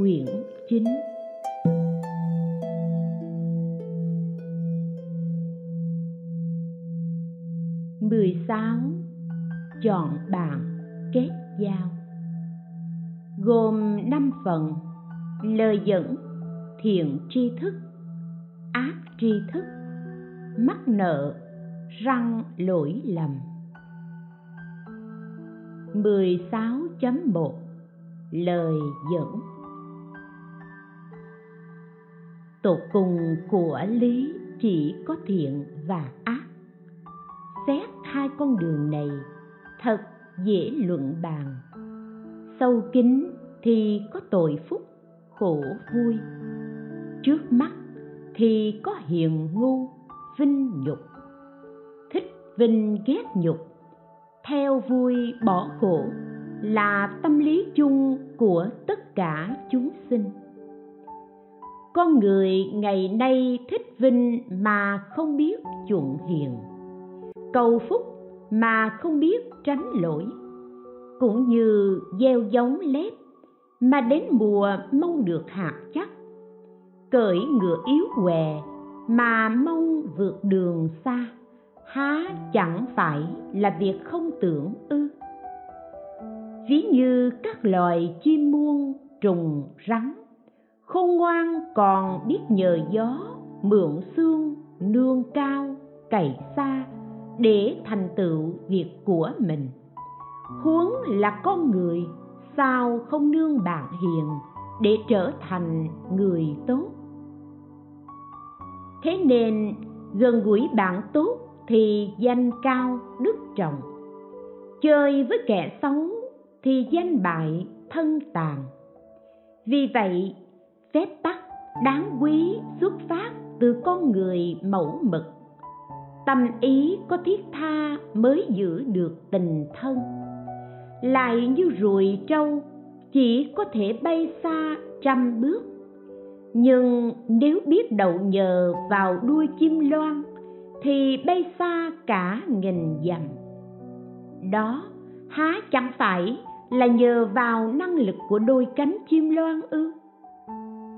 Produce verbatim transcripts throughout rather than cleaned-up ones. quyển chín. Mười sáu. Chọn bạn kết giao, gồm năm phần: lời dẫn, thiện tri thức, ác tri thức, mắc nợ, răng lỗi lầm. Mười sáu chấm một. Lời dẫn. Tột cùng của lý chỉ có thiện và ác. Xét hai con đường này thật dễ luận bàn. Sâu kín thì có tội phúc, khổ vui. Trước mắt thì có hiền ngu, vinh nhục. Thích vinh ghét nhục, theo vui bỏ khổ là tâm lý chung của tất cả chúng sinh. Con người ngày nay thích vinh mà không biết chuộng hiền, cầu phúc mà không biết tránh lỗi, cũng như gieo giống lép mà đến mùa mong được hạt chắc, cởi ngựa yếu què mà mong vượt đường xa, há chẳng phải là việc không tưởng ư? Ví như các loài chim muông, trùng, rắn, khôn ngoan còn biết nhờ gió, mượn sương, nương cao, cày xa để thành tựu việc của mình. Huống là con người, sao không nương bạn hiền để trở thành người tốt? Thế nên gần gũi bạn tốt thì danh cao đức trọng, chơi với kẻ xấu thì danh bại thân tàn. Vì vậy, phép tắc đáng quý xuất phát từ con người mẫu mực. Tâm ý có thiết tha mới giữ được tình thân. Lại như ruồi trâu, chỉ có thể bay xa trăm bước. Nhưng nếu biết đậu nhờ vào đuôi chim loan, thì bay xa cả nghìn dặm. Đó há chẳng phải là nhờ vào năng lực của đôi cánh chim loan ư?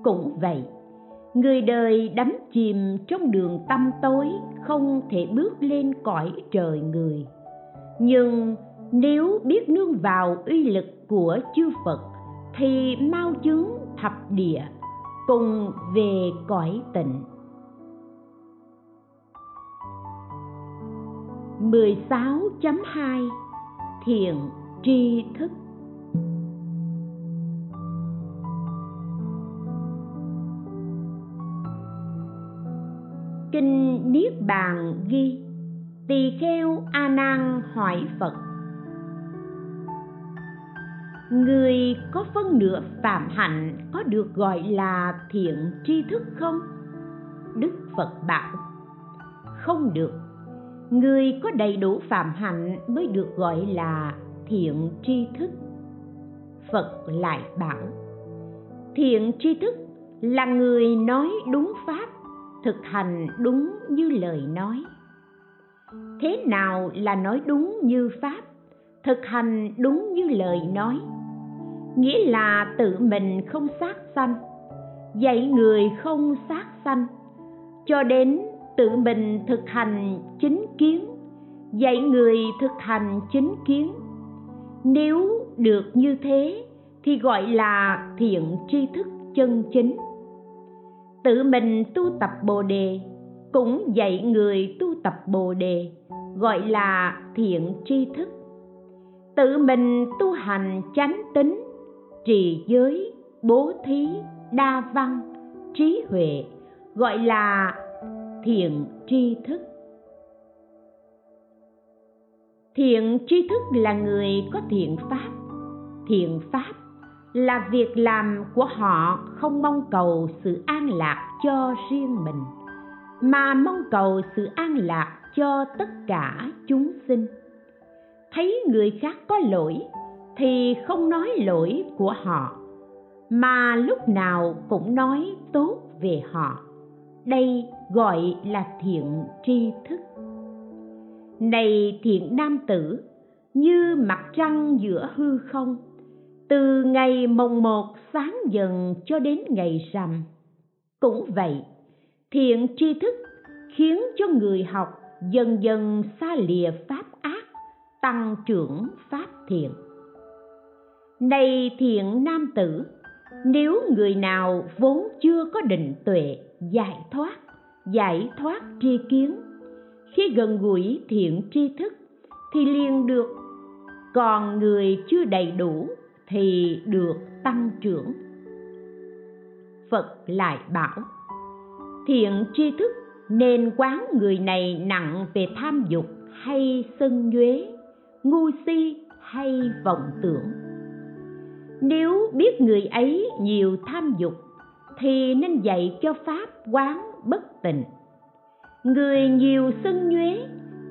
Cũng vậy, người đời đắm chìm trong đường tăm tối, không thể bước lên cõi trời người. Nhưng nếu biết nương vào uy lực của chư Phật, thì mau chứng thập địa, cùng về cõi tịnh. Mười sáu chấm hai. Thiện tri thức. Kinh Niết Bàn ghi: Tỳ kheo A Nan hỏi Phật: Người có phân nửa phạm hạnh có được gọi là thiện tri thức không? Đức Phật bảo: Không được. Người có đầy đủ phạm hạnh mới được gọi là thiện tri thức. Phật lại bảo: Thiện tri thức là người nói đúng pháp, thực hành đúng như lời nói. Thế nào là nói đúng như pháp, thực hành đúng như lời nói? Nghĩa là tự mình không sát sanh, dạy người không sát sanh, cho đến tự mình thực hành chính kiến, dạy người thực hành chính kiến. Nếu được như thế thì gọi là thiện tri thức chân chính. Tự mình tu tập Bồ đề, cũng dạy người tu tập Bồ đề, gọi là thiện tri thức. Tự mình tu hành chánh tính, trì giới, bố thí, đa văn, trí huệ, gọi là thiện tri thức. Thiện tri thức là người có thiện pháp. Thiện pháp là việc làm của họ không mong cầu sự an lạc cho riêng mình, mà mong cầu sự an lạc cho tất cả chúng sinh. Thấy người khác có lỗi thì không nói lỗi của họ, mà lúc nào cũng nói tốt về họ. Đây gọi là thiện tri thức. Này thiện nam tử, như mặt trăng giữa hư không, Từ ngày mồng một sáng dần cho đến ngày rằm. Cũng vậy, thiện tri thức khiến cho người học dần dần xa lìa pháp ác, tăng trưởng pháp thiện. Này thiện nam tử, nếu người nào vốn chưa có định tuệ giải thoát, giải thoát tri kiến, khi gần gũi thiện tri thức thì liền được, còn người chưa đầy đủ thì được tăng trưởng. Phật lại bảo, thiện tri thức nên quán người này nặng về tham dục hay sân nhuế, ngu si hay vọng tưởng. Nếu biết người ấy nhiều tham dục thì nên dạy cho pháp quán bất tịnh. Người nhiều sân nhuế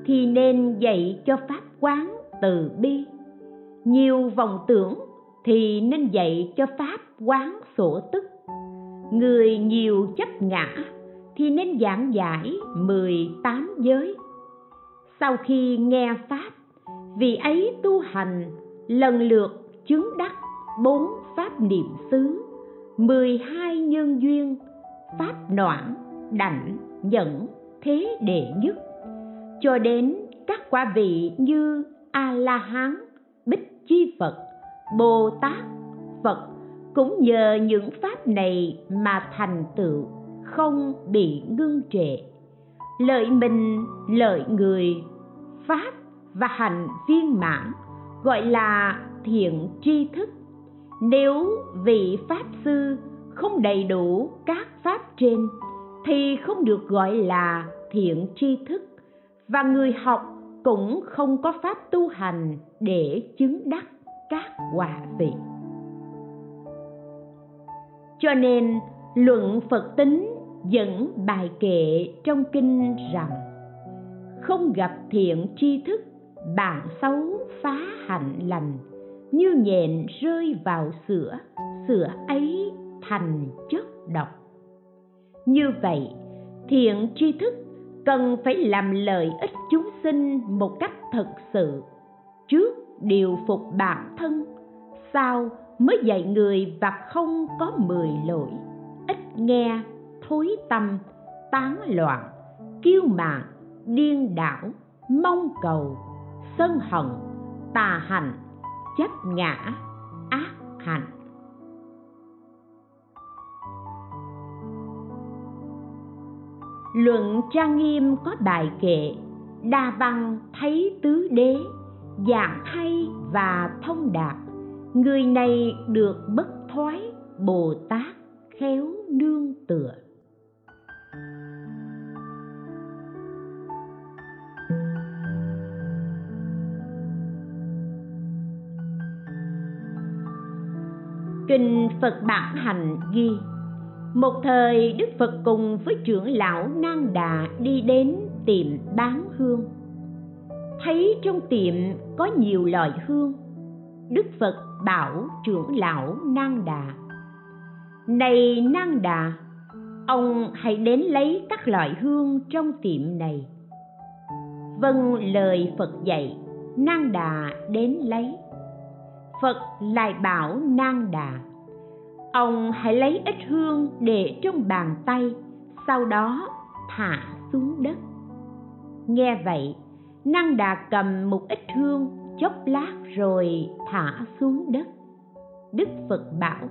thì nên dạy cho pháp quán từ bi. Nhiều vọng tưởng thì nên dạy cho pháp quán sổ tức. Người nhiều chấp ngã thì nên giảng giải mười tám giới. Sau khi nghe pháp, vị ấy tu hành lần lượt chứng đắc bốn pháp niệm xứ, mười hai nhân duyên, pháp noãn, đảnh, nhẫn, thế đệ nhất, cho đến các quả vị như A-la-hán, Bích Chi Phật, Bồ Tát, Phật cũng nhờ những pháp này mà thành tựu, không bị ngưng trệ. Lợi mình, lợi người, pháp và hạnh viên mãn, gọi là thiện tri thức. Nếu vị pháp sư không đầy đủ các pháp trên thì không được gọi là thiện tri thức, và người học cũng không có pháp tu hành để chứng đắc các quả vị. Cho nên luận Phật tính dẫn bài kệ trong kinh rằng, không gặp thiện tri thức, bạn xấu phá hạnh lành, như nhện rơi vào sữa, sữa ấy thành chất độc. Như vậy, thiện tri thức cần phải làm lợi ích chúng sinh một cách thật sự. Trước điều phục bản thân, sau mới dạy người, và không có mười lỗi: ít nghe, thối tâm, tán loạn, kiêu mạn, điên đảo, mong cầu, sân hận, tà hạnh, chấp ngã, ác hạnh. Luận Trang Nghiêm có bài kệ đa văn thấy tứ đế, giảng hay và thông đạt, người này được bất thoái, Bồ Tát khéo nương tựa. Kinh Phật Bản Hành ghi, một thời Đức Phật cùng với trưởng lão Nan Đà đi đến tiệm bán hương. Thấy trong tiệm có nhiều loại hương, Đức Phật bảo trưởng lão Nan Đà, này Nan Đà, ông hãy đến lấy các loại hương trong tiệm này. Vâng lời Phật dạy, Nan Đà đến lấy. Phật lại bảo Nan Đà, ông hãy lấy ít hương để trong bàn tay, sau đó thả xuống đất. Nghe vậy, Nan Đà cầm một ít hương chốc lát rồi thả xuống đất. Đức Phật bảo,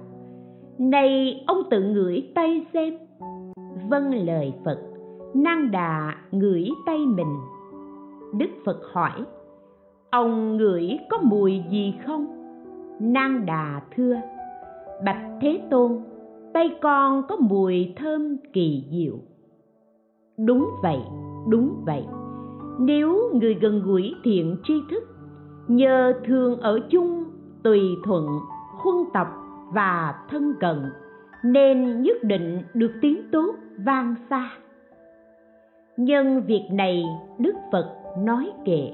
này ông tự ngửi tay xem. Vâng lời Phật, Nan Đà ngửi tay mình. Đức Phật hỏi, ông ngửi có mùi gì không? Nan Đà thưa, bạch Thế Tôn, tay con có mùi thơm kỳ diệu. Đúng vậy, đúng vậy. Nếu người gần gũi thiện tri thức, nhờ thường ở chung, tùy thuận, huân tập và thân cận, nên nhất định được tiếng tốt vang xa. Nhân việc này, Đức Phật nói kệ,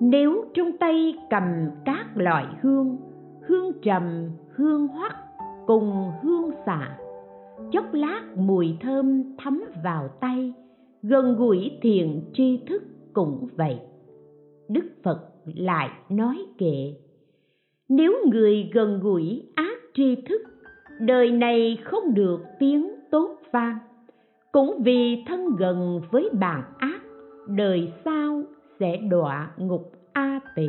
nếu trong tay cầm các loại hương, hương trầm, hương hoắc cùng hương xạ, chốc lát mùi thơm thấm vào tay, gần gũi thiện tri thức cũng vậy. Đức Phật lại nói kệ, Nếu người gần gũi ác tri thức, đời này không được tiếng tốt vang. Cũng vì thân gần với bạn ác, đời sau sẽ đọa ngục A Tỳ.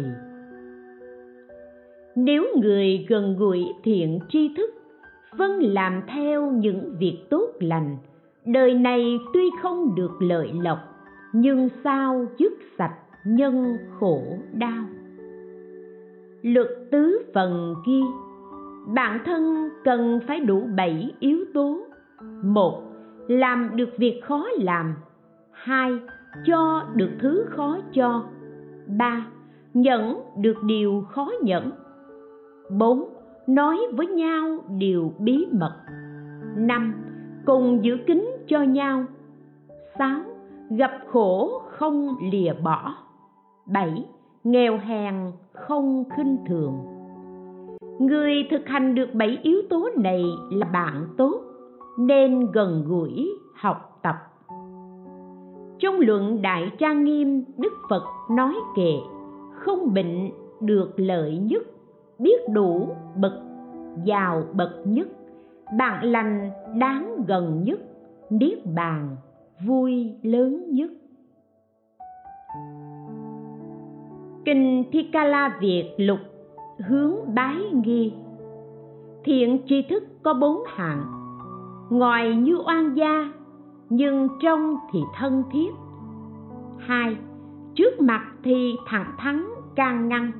Nếu người gần gũi thiện tri thức, vâng làm theo những việc tốt lành, đời này tuy không được lợi lộc, nhưng sao dứt sạch nhân khổ đau. Luật tứ phần ghi, bản thân cần phải đủ bảy yếu tố. Một, làm được việc khó làm. Hai, cho được thứ khó cho. Ba, nhẫn được điều khó nhẫn. Bốn, nói với nhau điều bí mật. Năm, cùng giữ kín cho nhau. Sáu, gặp khổ không lìa bỏ. Bảy, nghèo hèn không khinh thường. Người thực hành được bảy yếu tố này là bạn tốt, nên gần gũi học tập. Trong luận Đại Trang Nghiêm, Đức Phật nói kệ: không bệnh được lợi nhất, biết đủ bậc giàu bậc nhất, bạn lành đáng gần nhất, niết bàn vui lớn nhất. Kinh Thikala Việt Lục hướng bái nghi. Thiện tri thức có bốn hạng, ngoài như oan gia, nhưng trong thì thân thiết. Hai, trước mặt thì thẳng thắn can ngăn,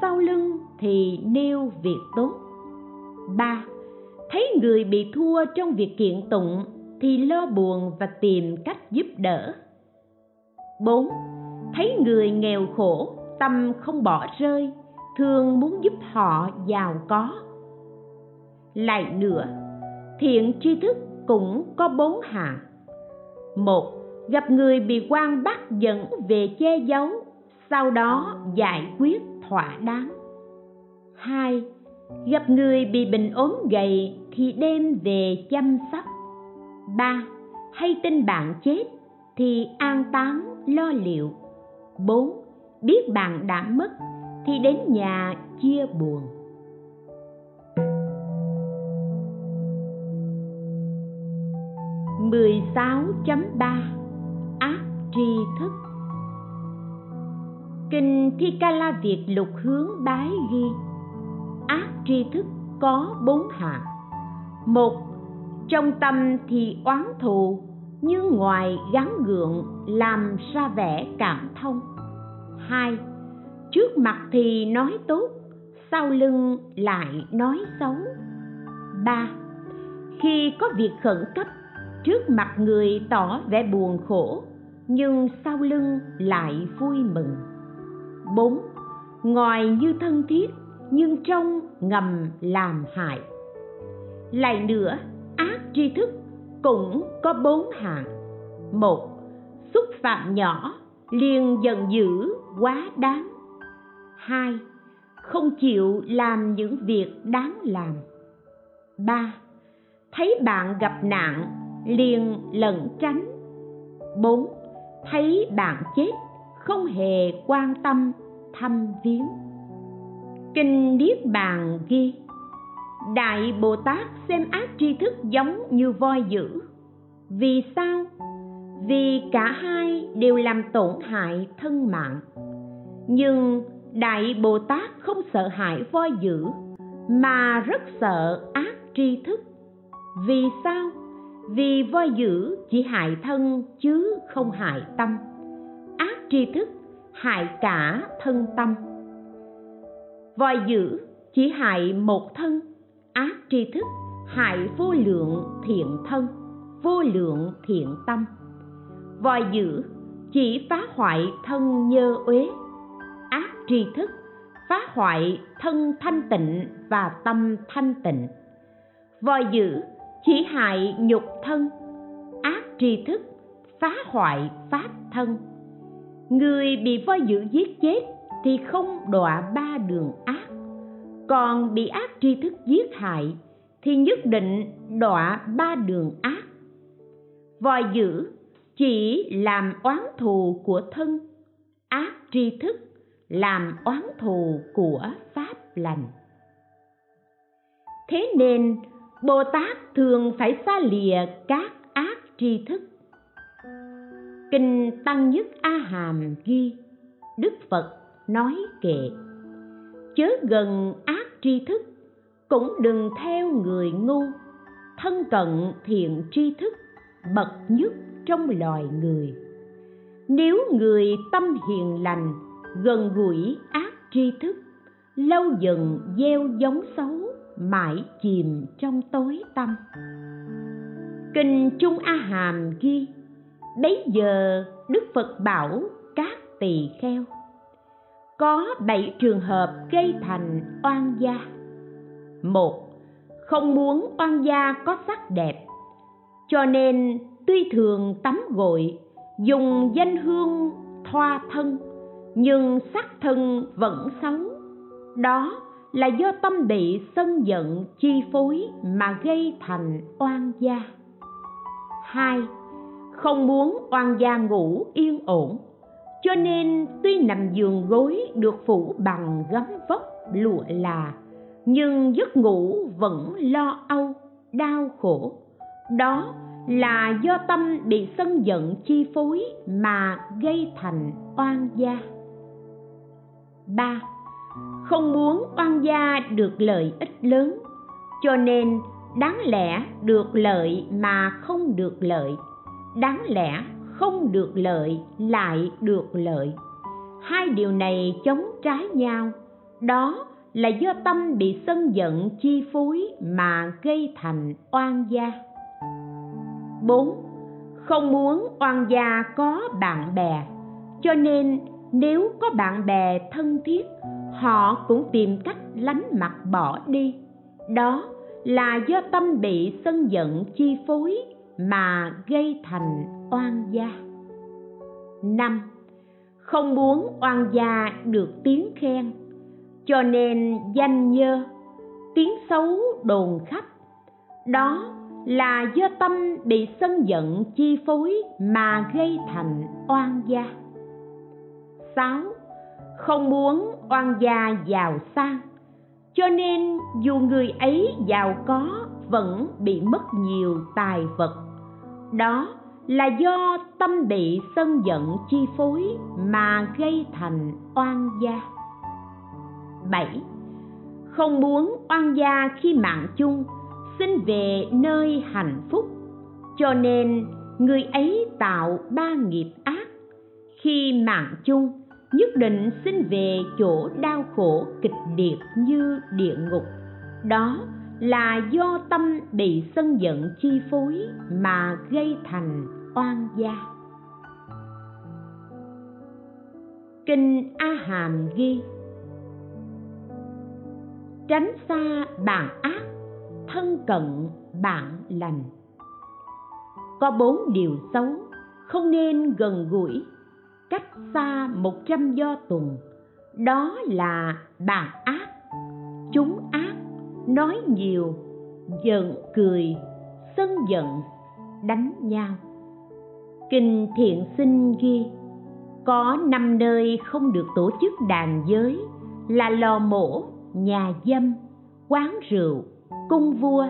sau lưng thì nêu việc tốt. Ba, thấy người bị thua trong việc kiện tụng thì lo buồn và tìm cách giúp đỡ. Bốn, thấy người nghèo khổ, tâm không bỏ rơi, thường muốn giúp họ giàu có. Lại nữa, thiện tri thức cũng có bốn hạng. Một, gặp người bị oan bắt dẫn về che giấu, sau đó giải quyết thỏa đáng. Hai, gặp người bị bệnh ốm gầy thì đem về chăm sóc. Ba, hay tin bạn chết thì an táng lo liệu. Bốn, biết bạn đã mất thì đến nhà chia buồn. mười sáu chấm ba Ác tri thức. Kinh Thikala Việt Lục hướng bái ghi: ác tri thức có bốn hạng. Một, trong tâm thì oán thù, nhưng ngoài gắng gượng làm ra vẻ cảm thông. Hai, trước mặt thì nói tốt, sau lưng lại nói xấu. Ba, khi có việc khẩn cấp, trước mặt người tỏ vẻ buồn khổ, nhưng sau lưng lại vui mừng. Bốn, ngoài như thân thiết, nhưng trong ngầm làm hại. Lại nữa, ác tri thức cũng có bốn hạng. Một, xúc phạm nhỏ liền giận dữ quá đáng. Hai, không chịu làm những việc đáng làm. Ba, thấy bạn gặp nạn liền lẩn tránh. Bốn, thấy bạn chết không hề quan tâm thăm viếng. Kinh Niết Bàn ghi: Đại Bồ Tát xem ác tri thức giống như voi dữ. Vì sao? Vì cả hai đều làm tổn hại thân mạng. Nhưng Đại Bồ Tát không sợ hãi voi dữ, mà rất sợ ác tri thức. Vì sao? Vì voi dữ chỉ hại thân chứ không hại tâm. Ác tri thức hại cả thân tâm. Voi dữ chỉ hại một thân, ác tri thức hại vô lượng thiện thân, vô lượng thiện tâm. Voi dữ chỉ phá hoại thân nhơ uế, ác tri thức phá hoại thân thanh tịnh và tâm thanh tịnh. Voi dữ chỉ hại nhục thân, ác tri thức phá hoại pháp thân. Người bị voi dữ giết chết thì không đọa ba đường ác, còn bị ác tri thức giết hại thì nhất định đọa ba đường ác. Voi dữ chỉ làm oán thù của thân, ác tri thức làm oán thù của pháp. lành. Thế nên Bồ Tát thường phải xa lìa các ác tri thức. Kinh Tăng Nhất A Hàm ghi, Đức Phật nói kệ: chớ gần ác tri thức, cũng đừng theo người ngu, thân cận thiện tri thức, bậc nhất trong loài người. Nếu người tâm hiền lành, gần gũi ác tri thức, lâu dần gieo giống xấu, mãi chìm trong tối tăm. Kinh Trung A Hàm ghi, bấy giờ Đức Phật bảo các tỳ kheo: có bảy trường hợp gây thành oan gia. Một, không muốn oan gia có sắc đẹp, cho nên tuy thường tắm gội, dùng danh hương thoa thân, nhưng sắc thân vẫn xấu. Đó là do tâm bị sân giận chi phối mà gây thành oan gia. Hai, không muốn oan gia ngủ yên ổn, cho nên tuy nằm giường gối được phủ bằng gấm vóc lụa là, nhưng giấc ngủ vẫn lo âu, đau khổ. Đó là do tâm bị sân giận chi phối mà gây thành oan gia. Ba, không muốn oan gia được lợi ích lớn, cho nên đáng lẽ được lợi mà không được lợi, đáng lẽ không được lợi lại được lợi. Hai điều này chống trái nhau. Đó là do tâm bị sân giận chi phối mà gây thành oan gia. Bốn, không muốn oan gia có bạn bè, cho nên nếu có bạn bè thân thiết, họ cũng tìm cách lánh mặt bỏ đi. Đó là do tâm bị sân giận chi phối mà gây thành oan gia. Năm, không muốn oan gia được tiếng khen, cho nên danh nhơ, tiếng xấu đồn khắp. Đó là do tâm bị sân giận chi phối mà gây thành oan gia. Sáu, không muốn oan gia giàu sang, cho nên dù người ấy giàu có vẫn bị mất nhiều tài vật. Đó là do tâm bị sân giận chi phối mà gây thành oan gia. Bảy, không muốn oan gia khi mạng chung xin về nơi hạnh phúc, cho nên người ấy tạo ba nghiệp ác. Khi mạng chung nhất định xin về chỗ đau khổ kịch liệt như địa ngục. Đó là do tâm bị sân giận chi phối mà gây thành oan gia. Kinh A Hàm ghi, tránh xa bạn ác, thân cận bạn lành. Có bốn điều xấu không nên gần gũi, cách xa một trăm do tuần. Đó là bàn ác, chúng ác, nói nhiều, giận cười, sân giận, đánh nhau. Kinh Thiện Sinh ghi, có năm nơi không được tổ chức đàn giới là lò mổ, nhà dâm, quán rượu, cung vua,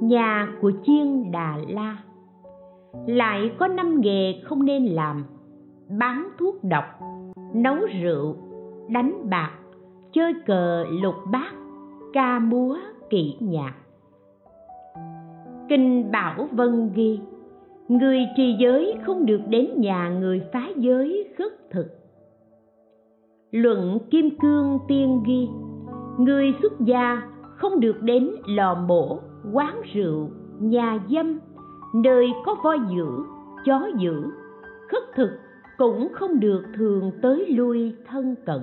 nhà của chiên Đà La. Lại có năm nghề không nên làm: bán thuốc độc, nấu rượu, đánh bạc, chơi cờ lục bát, ca múa kỹ nhạc. Kinh Bảo Vân ghi, người trì giới không được đến nhà người phá giới khất thực. Luận Kim Cương Tiên ghi, người xuất gia không được đến lò mổ, quán rượu, nhà dâm, nơi có voi dữ, chó dữ. Khất thực cũng không được thường tới lui thân cận.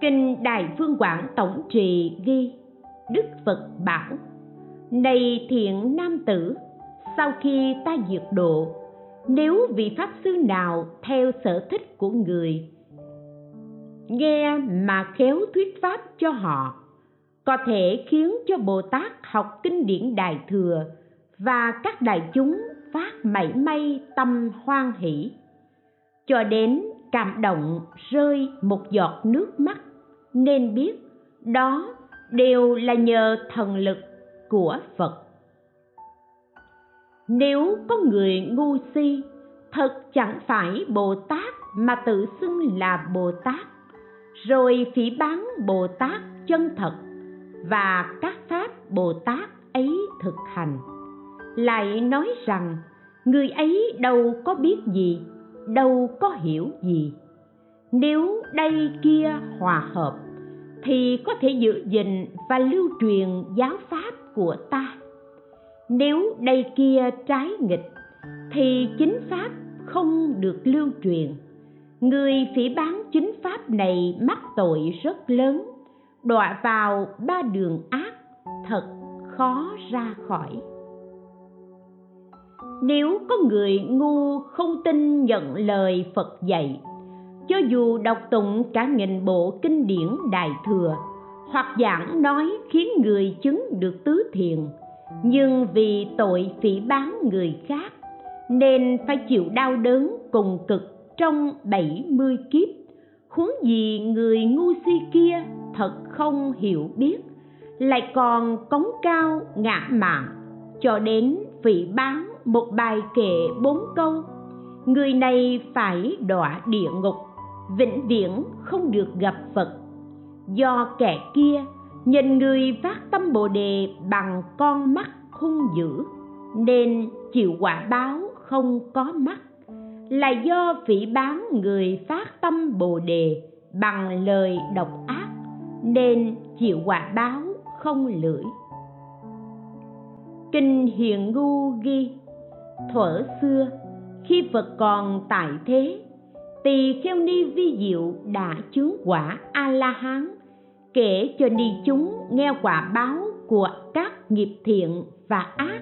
Kinh Đại Phương Quảng Tổng Trì ghi, Đức Phật bảo: này thiện nam tử, sau khi ta diệt độ, nếu vị pháp sư nào theo sở thích của người nghe mà khéo thuyết pháp cho họ, có thể khiến cho Bồ Tát học kinh điển Đại Thừa và các đại chúng phát mảy may tâm hoan hỷ, cho đến cảm động rơi một giọt nước mắt, nên biết đó đều là nhờ thần lực của Phật. Nếu có người ngu si, thật chẳng phải Bồ Tát mà tự xưng là Bồ Tát, rồi phỉ báng Bồ Tát chân thật và các pháp Bồ Tát ấy thực hành, lại nói rằng người ấy đâu có biết gì, đâu có hiểu gì. Nếu đây kia hòa hợp thì có thể giữ gìn và lưu truyền giáo pháp của ta. Nếu đây kia trái nghịch thì chính pháp không được lưu truyền. Người phỉ báng chính pháp này mắc tội rất lớn, đọa vào ba đường ác, thật khó ra khỏi. Nếu có người ngu không tin nhận lời Phật dạy, cho dù đọc tụng cả nghìn bộ kinh điển Đại Thừa hoặc giảng nói khiến người chứng được tứ thiền, nhưng vì tội phỉ báng người khác nên phải chịu đau đớn cùng cực trong bảy mươi kiếp. Huống gì người ngu si kia thật không hiểu biết, lại còn cống cao ngã mạn cho đến phỉ báng một bài kệ bốn câu, người này phải đọa địa ngục, vĩnh viễn không được gặp Phật. Do kẻ kia nhìn người phát tâm Bồ Đề bằng con mắt hung dữ nên chịu quả báo không có mắt, là do phỉ báng người phát tâm Bồ Đề bằng lời độc ác nên chịu quả báo không lưỡi. Kinh Hiền Ngu ghi: thuở xưa khi Phật còn tại thế, Tỳ Kheo Ni Vi Diệu đã chứng quả A La Hán, kể cho ni chúng nghe quả báo của các nghiệp thiện và ác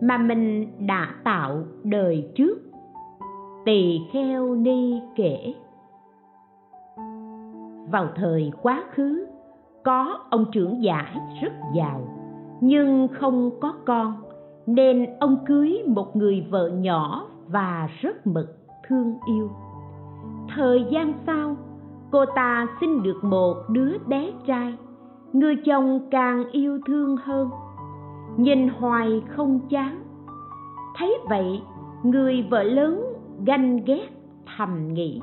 mà mình đã tạo đời trước. Tỳ Kheo Ni kể: vào thời quá khứ, có ông trưởng giả rất giàu nhưng không có con, nên ông cưới một người vợ nhỏ và rất mực thương yêu. Thời gian sau, cô ta sinh được một đứa bé trai, người chồng càng yêu thương hơn, nhìn hoài không chán. Thấy vậy, người vợ lớn ganh ghét thầm nghĩ: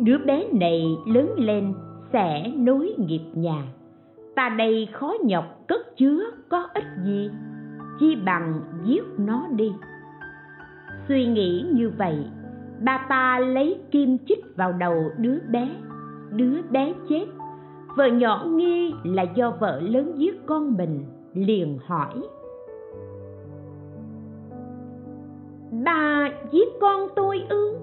đứa bé này lớn lên sẽ nối nghiệp nhà, ta đây khó nhọc cất chứa có ích gì, chi bằng giết nó đi. Suy nghĩ như vậy, bà ta lấy kim chích vào đầu đứa bé. Đứa bé chết. Vợ nhỏ nghi là do vợ lớn giết con mình, liền hỏi: bà giết con tôi ư?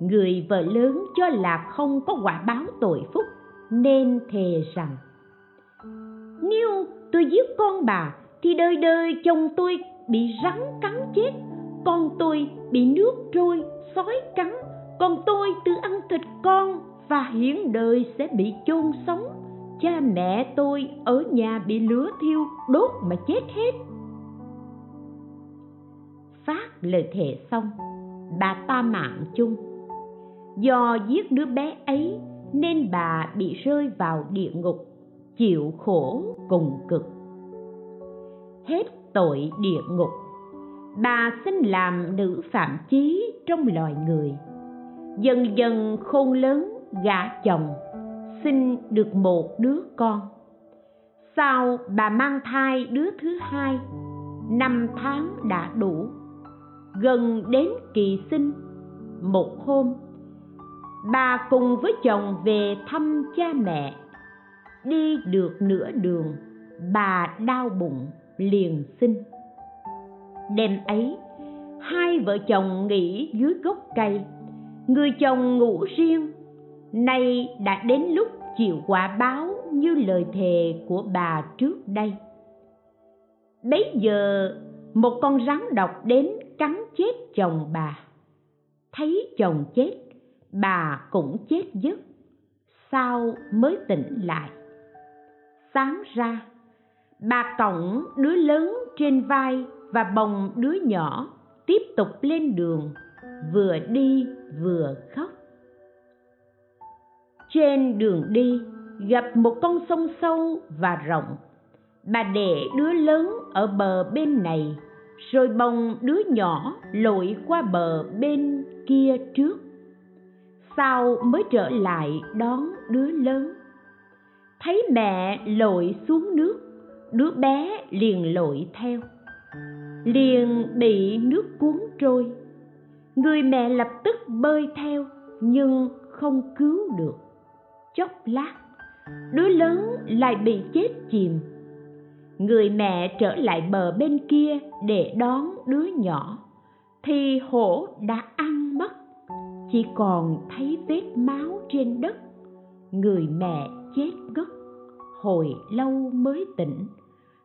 Người vợ lớn cho là không có quả báo tội phúc nên thề rằng: nếu tôi giết con bà thì đời đời chồng tôi bị rắn cắn chết, con tôi bị nước trôi, sói cắn, còn tôi tự ăn thịt con và hiển đời sẽ bị chôn sống. Cha mẹ tôi ở nhà bị lửa thiêu đốt mà chết hết. Phát lời thề xong, bà ta mạng chung. Do giết đứa bé ấy nên bà bị rơi vào địa ngục, chịu khổ cùng cực. Hết tội địa ngục, bà xin làm nữ phạm chí trong loài người. Dần dần khôn lớn, gả chồng, sinh được một đứa con. Sau bà mang thai đứa thứ hai, năm tháng đã đủ, gần đến kỳ sinh. Một hôm, bà cùng với chồng về thăm cha mẹ. Đi được nửa đường, bà đau bụng liền sinh. Đêm ấy, hai vợ chồng nghỉ dưới gốc cây, người chồng ngủ riêng. Nay đã đến lúc chịu quả báo như lời thề của bà trước đây. Bấy giờ một con rắn độc đến cắn chết chồng bà. Thấy chồng chết, bà cũng chết giấc, sau mới tỉnh lại. Sáng ra, bà cõng đứa lớn trên vai và bồng đứa nhỏ, tiếp tục lên đường vừa đi vừa khóc. Trên đường đi gặp một con sông sâu và rộng, bà để đứa lớn ở bờ bên này, rồi bồng đứa nhỏ lội qua bờ bên kia trước, sau mới trở lại đón đứa lớn. Thấy mẹ lội xuống nước, đứa bé liền lội theo, liền bị nước cuốn trôi. Người mẹ lập tức bơi theo nhưng không cứu được. Chốc lát, đứa lớn lại bị chết chìm. Người mẹ trở lại bờ bên kia để đón đứa nhỏ, thì hổ đã ăn mất, chỉ còn thấy vết máu trên đất. Người mẹ chết ngất, hồi lâu mới tỉnh,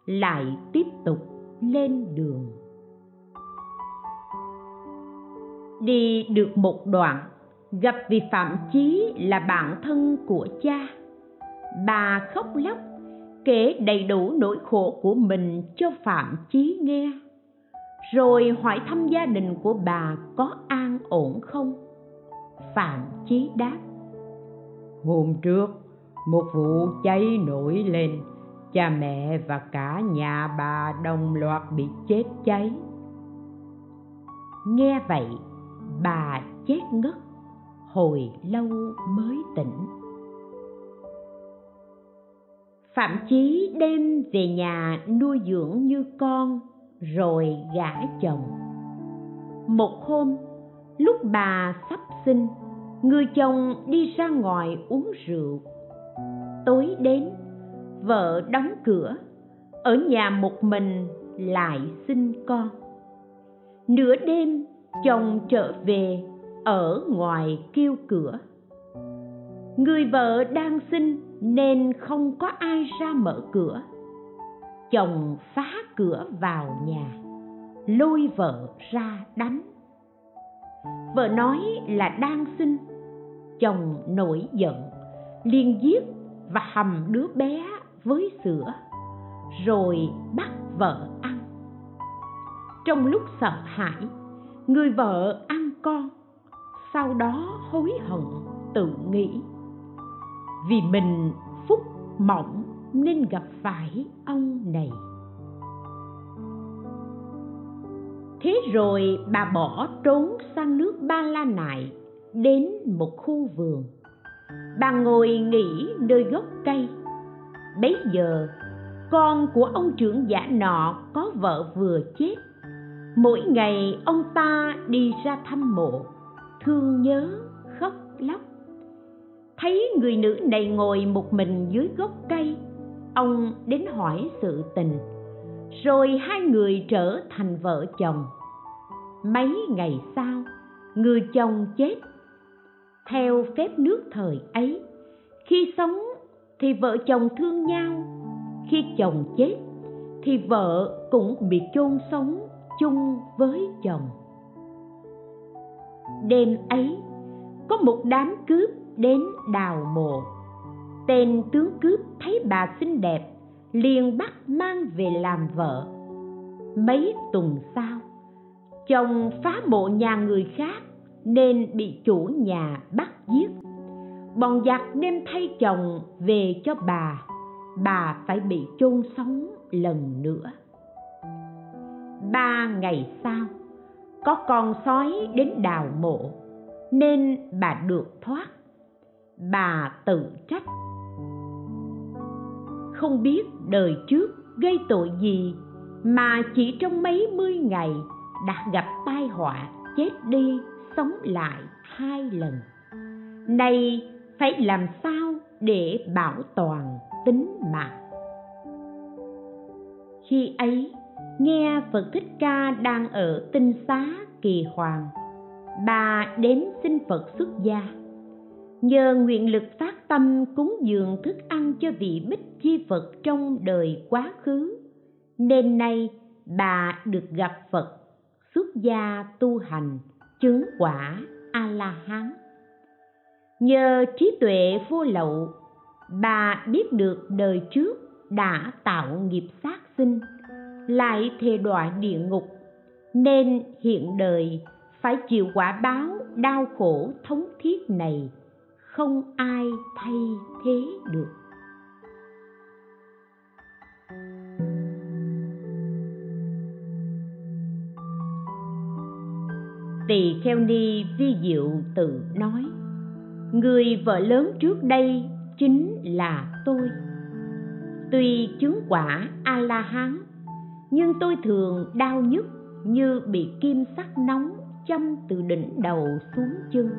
lại tiếp tục lên đường. Đi được một đoạn, gặp vị Phạm Chí là bạn thân của cha. Bà khóc lóc kể đầy đủ nỗi khổ của mình cho Phạm Chí nghe, rồi hỏi thăm gia đình của bà có an ổn không. Phạm Chí đáp: Hôm trước một vụ cháy nổi lên, cha mẹ và cả nhà bà đồng loạt bị chết cháy. Nghe vậy, bà chết ngất, hồi lâu mới tỉnh. Phạm Chí đem về nhà nuôi dưỡng như con, rồi gả chồng. Một hôm, lúc bà sắp sinh, người chồng đi ra ngoài uống rượu. Tối đến, vợ đóng cửa, ở nhà một mình lại sinh con. Nửa đêm, chồng trở về, ở ngoài kêu cửa. Người vợ đang sinh nên không có ai ra mở cửa. Chồng phá cửa vào nhà, lôi vợ ra đánh. Vợ nói là đang sinh, chồng nổi giận, liền giết và hầm đứa bé với sữa, rồi bắt vợ ăn. Trong lúc sợ hãi, người vợ ăn con, sau đó hối hận tự nghĩ: vì mình phúc mỏng nên gặp phải ông này. Thế rồi bà bỏ trốn sang nước Ba La Nại, đến một khu vườn. Bà ngồi nghỉ nơi gốc cây. Bấy giờ, con của ông trưởng giả nọ có vợ vừa chết. Mỗi ngày ông ta đi ra thăm mộ, thương nhớ khóc lóc. Thấy người nữ này ngồi một mình dưới gốc cây, ông đến hỏi sự tình, rồi hai người trở thành vợ chồng. Mấy ngày sau, người chồng chết. Theo phép nước thời ấy, khi sống thì vợ chồng thương nhau, khi chồng chết thì vợ cũng bị chôn sống chung với chồng. Đêm ấy, có một đám cướp đến đào mộ. Tên tướng cướp thấy bà xinh đẹp, liền bắt mang về làm vợ. Mấy tuần sau, chồng phá mộ nhà người khác nên bị chủ nhà bắt giết. Bọn giặc đem thay chồng về cho bà, bà phải bị chôn sống lần nữa. Ba ngày sau, có con sói đến đào mộ nên bà được thoát. Bà tự trách: không biết đời trước gây tội gì mà chỉ trong mấy mươi ngày đã gặp tai họa, chết đi sống lại hai lần. Nay phải làm sao để bảo toàn tính mạng. Khi ấy, nghe Phật Thích Ca đang ở Tinh Xá Kỳ Hoàng, bà đến xin Phật xuất gia. Nhờ nguyện lực phát tâm cúng dường thức ăn cho vị Bích Chi Phật trong đời quá khứ, nên nay bà được gặp Phật, xuất gia tu hành, chứng quả A-la-hán. Nhờ trí tuệ vô lậu, bà biết được đời trước đã tạo nghiệp sát sinh, lại thề đọa địa ngục, nên hiện đời phải chịu quả báo đau khổ thống thiết này, không ai thay thế được. Tỳ Kheo Ni Vi Diệu tự nói: người vợ lớn trước đây chính là tôi. Tuy chứng quả A-la-hán, nhưng tôi thường đau nhức như bị kim sắt nóng châm từ đỉnh đầu xuống chân,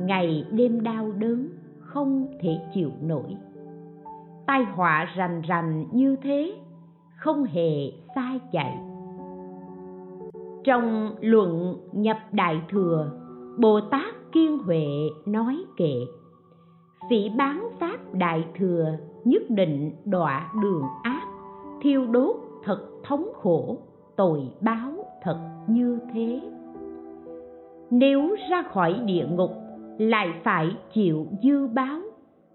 ngày đêm đau đớn không thể chịu nổi. Tai họa rành rành như thế, không hề sai chạy. Trong luận Nhập Đại Thừa, Bồ Tát Kiên Huệ nói kệ: phỉ báng Pháp Đại Thừa, nhất định đọa đường ác, thiêu đốt thật thống khổ, tội báo thật như thế. Nếu ra khỏi địa ngục lại phải chịu dư báo,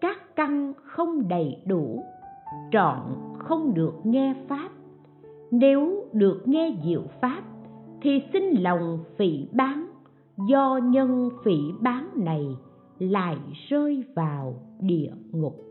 các căn không đầy đủ, trọn không được nghe Pháp. Nếu được nghe diệu Pháp thì xin lòng phỉ báng, do nhân phỉ báng này lại rơi vào địa ngục.